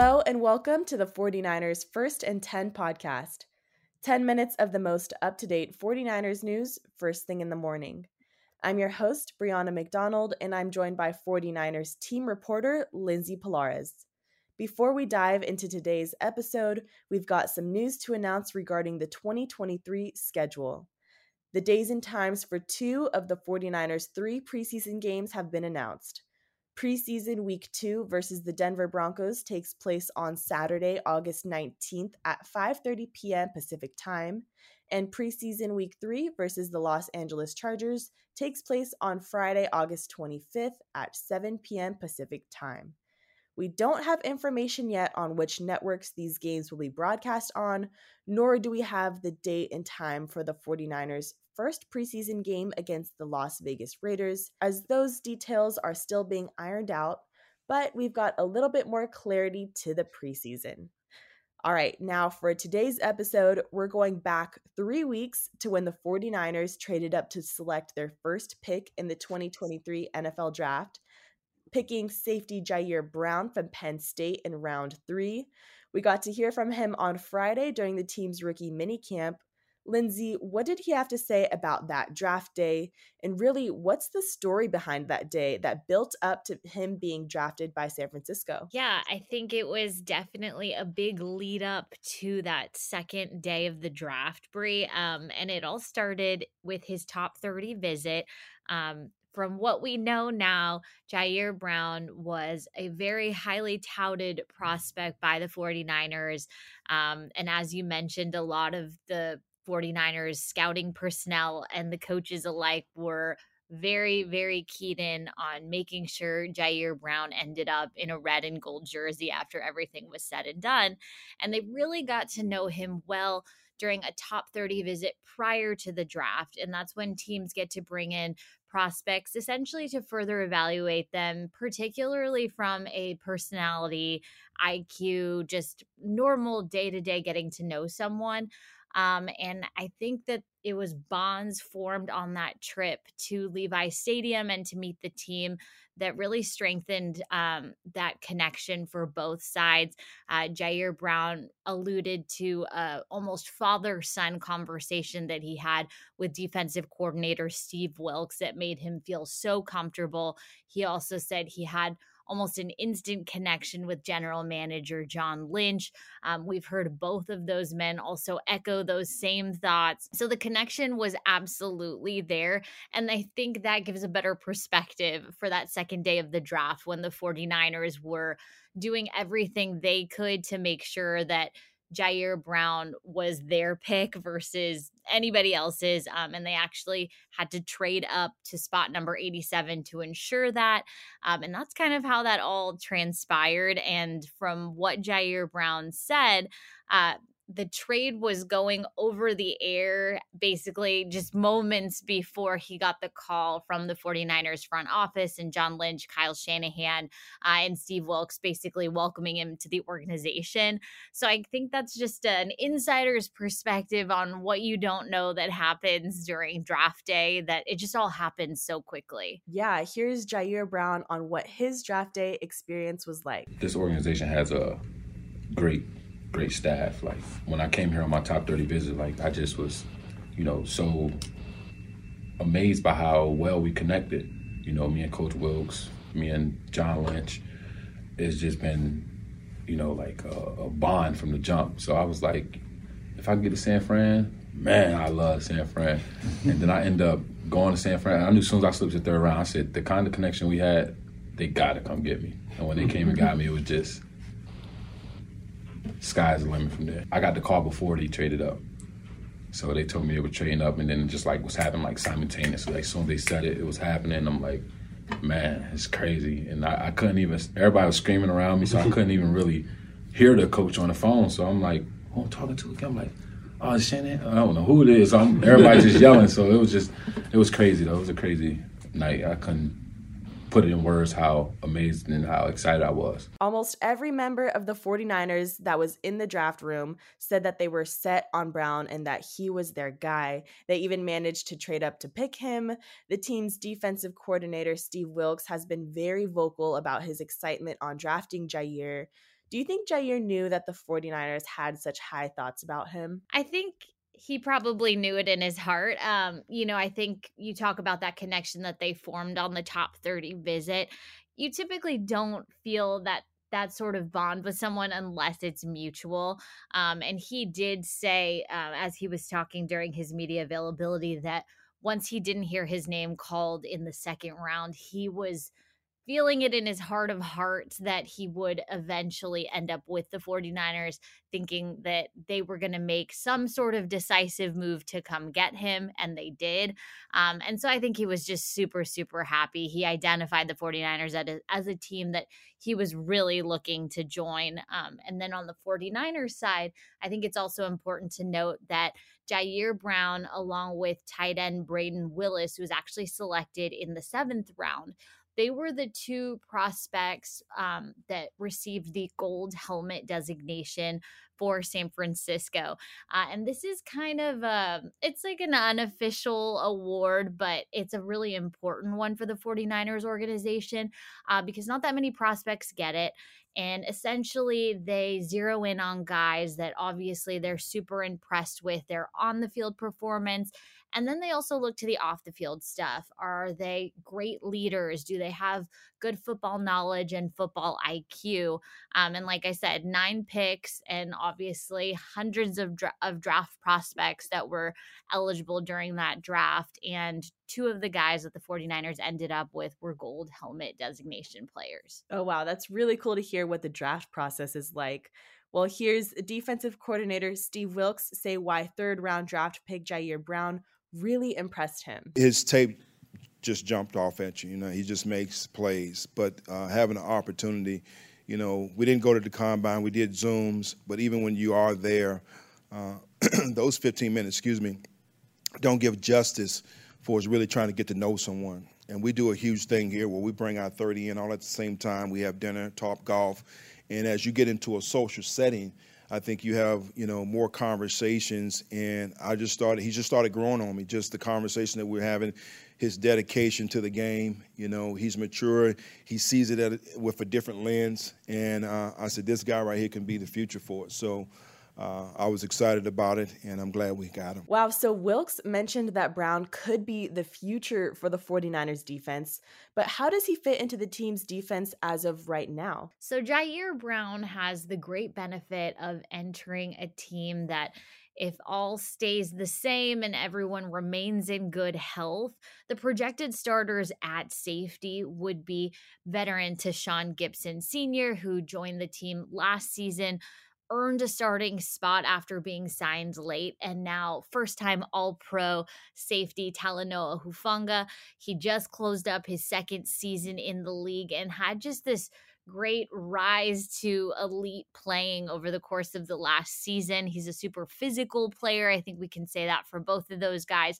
Hello and welcome to the 49ers First and 10 podcast. 10 minutes of the most up-to-date 49ers news first thing in the morning. I'm your host, Brianna McDonald, and I'm joined by 49ers team reporter, Lindsay Pilaras. Before we dive into today's episode, we've got some news to announce regarding the 2023 schedule. The days and times for two of the 49ers' three preseason games have been announced. Preseason Week 2 versus the Denver Broncos takes place on Saturday, August 19th at 5:30 p.m. Pacific Time, and preseason Week 3 versus the Los Angeles Chargers takes place on Friday, August 25th at 7 p.m. Pacific Time. We don't have information yet on which networks these games will be broadcast on, nor do we have the date and time for the 49ers' first preseason game against the Las Vegas Raiders, as those details are still being ironed out, but we've got a little bit more clarity to the preseason. All right, now for today's episode, we're going back 3 weeks to when the 49ers traded up to select their first pick in the 2023 NFL Draft, picking safety Ji'Ayir Brown from Penn State in round 3. We got to hear from him on Friday during the team's rookie minicamp. Lindsay, what did he have to say about that draft day? And really, what's the story behind that day that built up to him being drafted by San Francisco? Yeah, I think it was definitely a big lead up to that second day of the draft, Brie. And it all started with his top 30 visit. From what we know now, Ji'Ayir Brown was a very highly touted prospect by the 49ers. And as you mentioned, a lot of the 49ers scouting personnel and the coaches alike were very, very keyed in on making sure Ji'Ayir Brown ended up in a red and gold jersey after everything was said and done. And they really got to know him well during a top 30 visit prior to the draft. And that's when teams get to bring in prospects essentially to further evaluate them, particularly from a personality, IQ, just normal day-to-day getting to know someone. And I think that it was bonds formed on that trip to Levi Stadium and to meet the team that really strengthened that connection for both sides. Ji'Ayir Brown alluded to almost father-son conversation that he had with defensive coordinator Steve Wilks that made him feel so comfortable. He also said he had almost an instant connection with general manager John Lynch. We've heard both of those men also echo those same thoughts. So the connection was absolutely there. And I think that gives a better perspective for that second day of the draft when the 49ers were doing everything they could to make sure that Ji'Ayir Brown was their pick versus anybody else's, and they actually had to trade up to spot number 87 to ensure that, and that's kind of how that all transpired. And from what Ji'Ayir Brown said, the trade was going over the air basically just moments before he got the call from the 49ers front office and John Lynch, Kyle Shanahan, and Steve Wilks basically welcoming him to the organization. So I think that's just an insider's perspective on what you don't know that happens during draft day, that it just all happens so quickly. Yeah, here's Ji'Ayir Brown on what his draft day experience was like. This organization has a great staff. Like when I came here on my top 30 visit, like I just was, so amazed by how well we connected. Me and Coach Wilks, me and John Lynch, it's just been, like a bond from the jump. So I was like, if I can get to San Fran, man, I love San Fran. And then I end up going to San Fran. I knew as soon as I slipped to the third round, I said, the kind of connection we had, they gotta come get me. And when they came and got me, it was just, sky's the limit from there. I got the call before they traded up. So they told me they were trading up, and then just like what's happening like simultaneously. Like as soon as they said it, it was happening. I'm like, man, it's crazy. And I couldn't even, everybody was screaming around me, so I couldn't even really hear the coach on the phone. So I'm like, who I'm talking to? I'm like, oh, it's Shannon. I don't know who it is. Everybody's just yelling. So it was crazy though. It was a crazy night. I couldn't put it in words how amazed and how excited I was. Almost every member of the 49ers that was in the draft room said that they were set on Brown and that he was their guy. They even managed to trade up to pick him. The team's defensive coordinator, Steve Wilks, has been very vocal about his excitement on drafting Ji'Ayir. Do you think Ji'Ayir knew that the 49ers had such high thoughts about him? I think he probably knew it in his heart. You know, I think you talk about that connection that they formed on the top 30 visit. You typically don't feel that sort of bond with someone unless it's mutual. And he did say, as he was talking during his media availability, that once he didn't hear his name called in the second round, he was feeling it in his heart of hearts that he would eventually end up with the 49ers, thinking that they were going to make some sort of decisive move to come get him, and they did. And so I think he was just super, super happy. He identified the 49ers as a team that he was really looking to join. And then on the 49ers side, I think it's also important to note that Ji'Ayir Brown, along with tight end Braden Willis, who was actually selected in the 7th round, they were the two prospects that received the gold helmet designation for San Francisco. And this is kind of it's like an unofficial award, but it's a really important one for the 49ers organization because not that many prospects get it. And essentially, they zero in on guys that obviously they're super impressed with their on-the-field performance. And then they also look to the off-the-field stuff. Are they great leaders? Do they have good football knowledge and football IQ? And like I said, 9 picks and obviously hundreds of draft prospects that were eligible during that draft. And 2 of the guys that the 49ers ended up with were gold helmet designation players. Oh, wow. That's really cool to hear what the draft process is like. Well, here's defensive coordinator Steve Wilks say why 3rd-round draft pick Ji'Ayir Brown really impressed him. His tape just jumped off at you. You know, he just makes plays. But having an opportunity, you know, we didn't go to the combine. We did Zooms. But even when you are there, those 15 minutes, don't give justice for us really trying to get to know someone. And we do a huge thing here where we bring our 30 in all at the same time. We have dinner, talk golf. And as you get into a social setting, I think you have, you know, more conversations. And he just started growing on me, just the conversation that we're having, his dedication to the game. You know, he's mature. He sees it with a different lens. And I said, this guy right here can be the future for it. So I was excited about it, and I'm glad we got him. Wow, so Wilks mentioned that Brown could be the future for the 49ers defense, but how does he fit into the team's defense as of right now? So Ji'Ayir Brown has the great benefit of entering a team that, if all stays the same and everyone remains in good health, the projected starters at safety would be veteran Tashaun Gipson Sr., who joined the team last season, earned a starting spot after being signed late, and now first-time All-Pro safety Talanoa Hufanga. He just closed up his 2nd season in the league and had just this great rise to elite playing over the course of the last season. He's a super physical player. I think we can say that for both of those guys.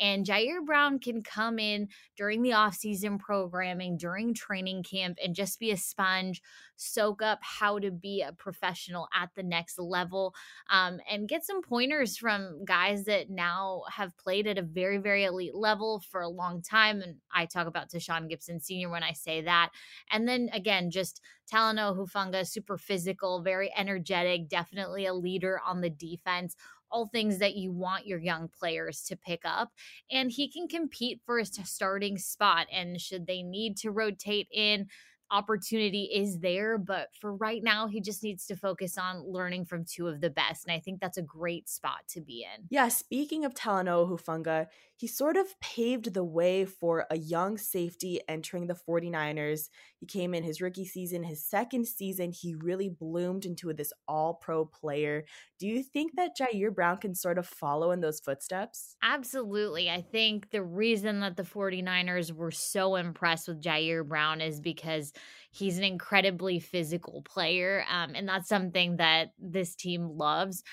And Ji'Ayir Brown can come in during the offseason programming, during training camp, and just be a sponge, soak up how to be a professional at the next level, and get some pointers from guys that now have played at a very, very elite level for a long time. And I talk about Tashaun Gipson Sr. when I say that. And then again, just Talanoa Hufanga, super physical, very energetic, definitely a leader on the defense. All things that you want your young players to pick up. And he can compete for a starting spot. And should they need to rotate in, opportunity is there. But for right now, he just needs to focus on learning from 2 of the best. And I think that's a great spot to be in. Yeah, speaking of Talanoa Hufanga, he sort of paved the way for a young safety entering the 49ers. He came in his rookie season, his 2nd season. He really bloomed into this all-pro player. Do you think that Ji'Ayir Brown can sort of follow in those footsteps? Absolutely. I think the reason that the 49ers were so impressed with Ji'Ayir Brown is because he's an incredibly physical player, and that's something that this team loves.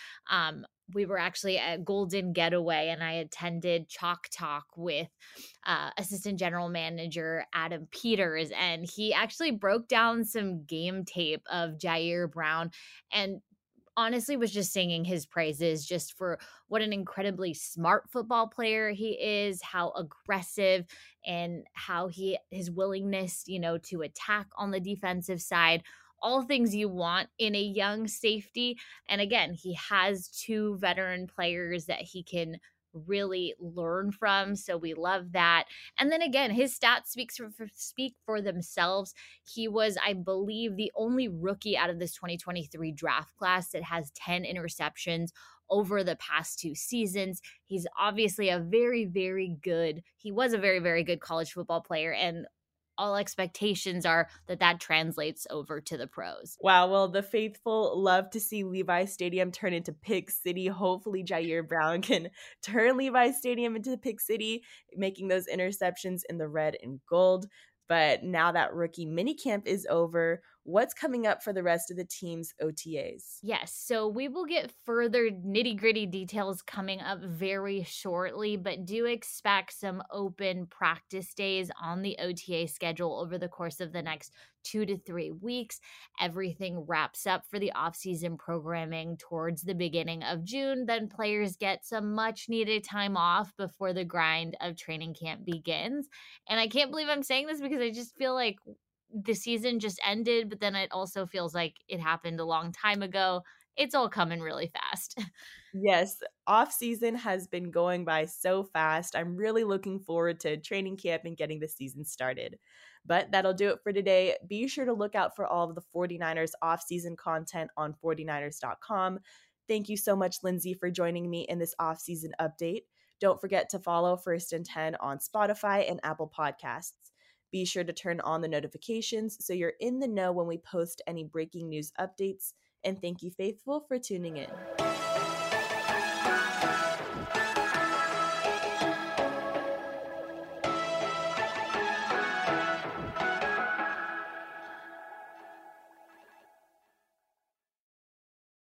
We were actually at Golden Getaway, and I attended Chalk Talk with Assistant General Manager Adam Peters, and he actually broke down some game tape of Ji'Ayir Brown and honestly was just singing his praises just for what an incredibly smart football player he is, how aggressive and how his willingness, you know, to attack on the defensive side all things you want in a young safety. And again, he has two veteran players that he can really learn from. So we love that. And then again, his stats speak for themselves. He was, I believe, the only rookie out of this 2023 draft class that has 10 interceptions over the past two seasons. He's obviously he was a very, very good college football player, and all expectations are that translates over to the pros. Wow. Well, the faithful love to see Levi Stadium turn into Pick City. Hopefully Ji'Ayir Brown can turn Levi Stadium into Pick City, making those interceptions in the red and gold. But now that rookie minicamp is over, what's coming up for the rest of the team's OTAs? Yes, so we will get further nitty-gritty details coming up very shortly, but do expect some open practice days on the OTA schedule over the course of the next 2 to 3 weeks. Everything wraps up for the off-season programming towards the beginning of June. Then players get some much-needed time off before the grind of training camp begins. And I can't believe I'm saying this because I just feel like the season just ended, but then it also feels like it happened a long time ago. It's all coming really fast. Yes, off season has been going by so fast. I'm really looking forward to training camp and getting the season started. But that'll do it for today. Be sure to look out for all of the 49ers off-season content on 49ers.com. Thank you so much, Lindsay, for joining me in this off-season update. Don't forget to follow First and 10 on Spotify and Apple Podcasts. Be sure to turn on the notifications so you're in the know when we post any breaking news updates. And thank you, Faithful, for tuning in.